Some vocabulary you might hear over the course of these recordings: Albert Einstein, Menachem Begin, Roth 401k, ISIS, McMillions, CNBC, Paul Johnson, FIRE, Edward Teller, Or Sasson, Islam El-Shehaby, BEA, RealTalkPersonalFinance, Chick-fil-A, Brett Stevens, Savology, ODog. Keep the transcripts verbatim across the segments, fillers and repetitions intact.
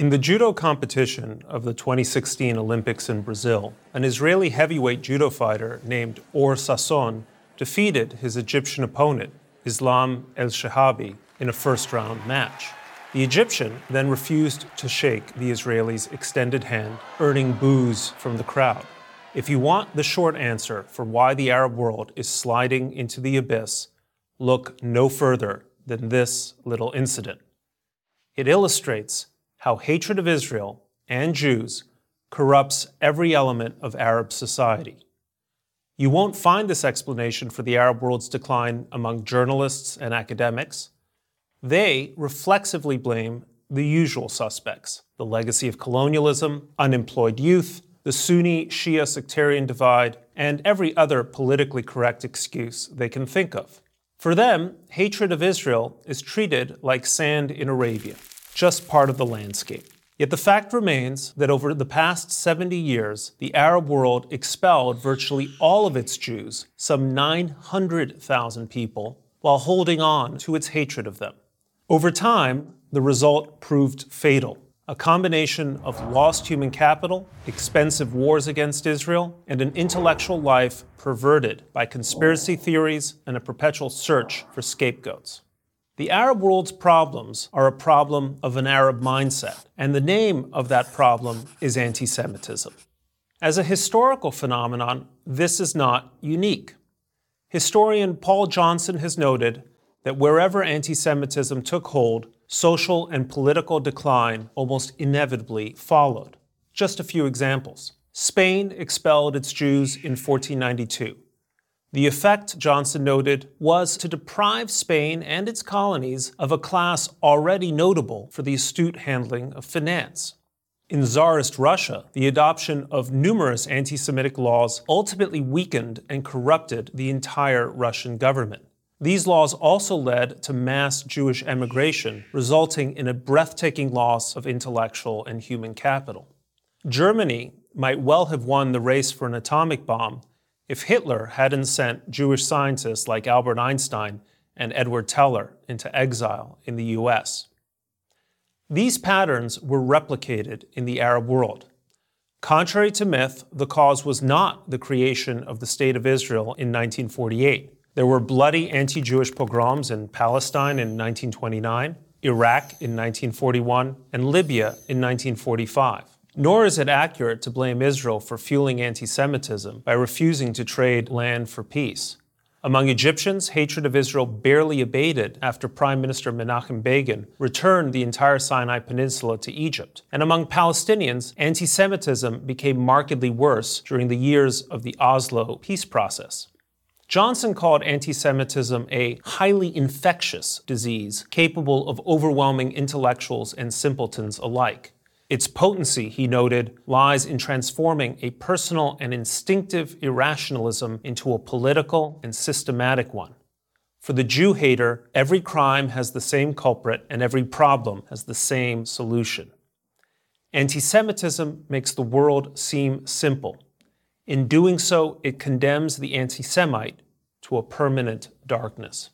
In the judo competition of the twenty sixteen Olympics in Brazil, an Israeli heavyweight judo fighter named Or Sasson defeated his Egyptian opponent, Islam El-Shehaby, in a first-round match. The Egyptian then refused to shake the Israeli's extended hand, earning boos from the crowd. If you want the short answer for why the Arab world is sliding into the abyss, look no further than this little incident. It illustrates how hatred of Israel and Jews corrupts every element of Arab society. You won't find this explanation for the Arab world's decline among journalists and academics. They reflexively blame the usual suspects: the legacy of colonialism, unemployed youth, the Sunni-Shia sectarian divide, and every other politically correct excuse they can think of. For them, hatred of Israel is treated like sand in Arabia, just part of the landscape. Yet the fact remains that over the past seventy years, the Arab world expelled virtually all of its Jews, some nine hundred thousand people, while holding on to its hatred of them. Over time, the result proved fatal: a combination of lost human capital, expensive wars against Israel, and an intellectual life perverted by conspiracy theories and a perpetual search for scapegoats. The Arab world's problems are a problem of an Arab mindset, and the name of that problem is anti-Semitism. As a historical phenomenon, this is not unique. Historian Paul Johnson has noted that wherever anti-Semitism took hold, social and political decline almost inevitably followed. Just a few examples. Spain expelled its Jews in fourteen ninety-two. The effect, Johnson noted, was to deprive Spain and its colonies of a class already notable for the astute handling of finance. In Tsarist Russia, the adoption of numerous anti-Semitic laws ultimately weakened and corrupted the entire Russian government. These laws also led to mass Jewish emigration, resulting in a breathtaking loss of intellectual and human capital. Germany might well have won the race for an atomic bomb if Hitler hadn't sent Jewish scientists like Albert Einstein and Edward Teller into exile in the U S. These patterns were replicated in the Arab world. Contrary to myth, the cause was not the creation of the State of Israel in nineteen forty-eight. There were bloody anti-Jewish pogroms in Palestine in nineteen twenty-nine, Iraq in nineteen forty-one, and Libya in nineteen forty-five. Nor is it accurate to blame Israel for fueling anti-Semitism by refusing to trade land for peace. Among Egyptians, hatred of Israel barely abated after Prime Minister Menachem Begin returned the entire Sinai Peninsula to Egypt. And among Palestinians, anti-Semitism became markedly worse during the years of the Oslo peace process. Johnson called anti-Semitism a highly infectious disease capable of overwhelming intellectuals and simpletons alike. Its potency, he noted, lies in transforming a personal and instinctive irrationalism into a political and systematic one. For the Jew-hater, every crime has the same culprit and every problem has the same solution. Anti-Semitism makes the world seem simple. In doing so, it condemns the anti-Semite to a permanent darkness.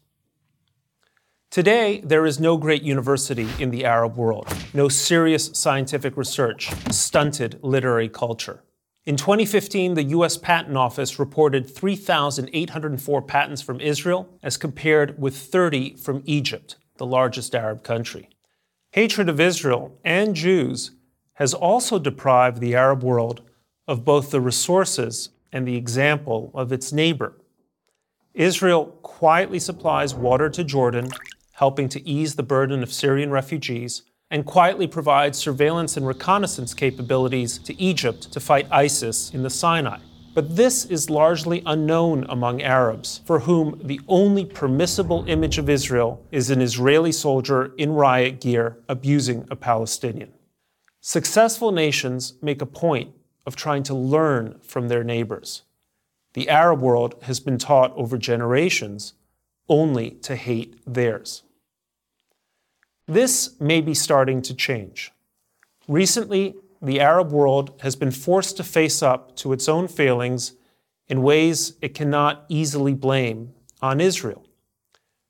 Today, there is no great university in the Arab world, no serious scientific research, stunted literary culture. In twenty fifteen, the U S Patent Office reported three thousand eight hundred four patents from Israel as compared with thirty from Egypt, the largest Arab country. Hatred of Israel and Jews has also deprived the Arab world of both the resources and the example of its neighbor. Israel quietly supplies water to Jordan, helping to ease the burden of Syrian refugees, and quietly provides surveillance and reconnaissance capabilities to Egypt to fight ISIS in the Sinai. But this is largely unknown among Arabs, for whom the only permissible image of Israel is an Israeli soldier in riot gear abusing a Palestinian. Successful nations make a point of trying to learn from their neighbors. The Arab world has been taught over generations only to hate theirs. This may be starting to change. Recently, the Arab world has been forced to face up to its own failings in ways it cannot easily blame on Israel.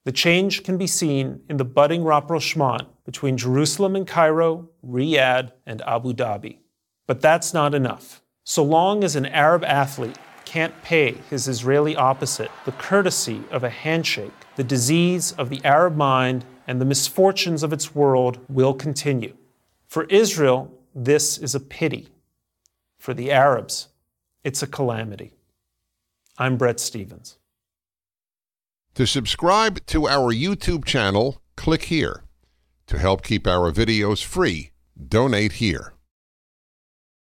The change can be seen in the budding rapprochement between Jerusalem and Cairo, Riyadh, and Abu Dhabi. But that's not enough. So long as an Arab athlete can't pay his Israeli opposite the courtesy of a handshake, the disease of the Arab mind and the misfortunes of its world will continue. For Israel, this is a pity. For the Arabs, it's a calamity. I'm Brett Stevens. To subscribe to our YouTube channel, click here. To help keep our videos free, donate here.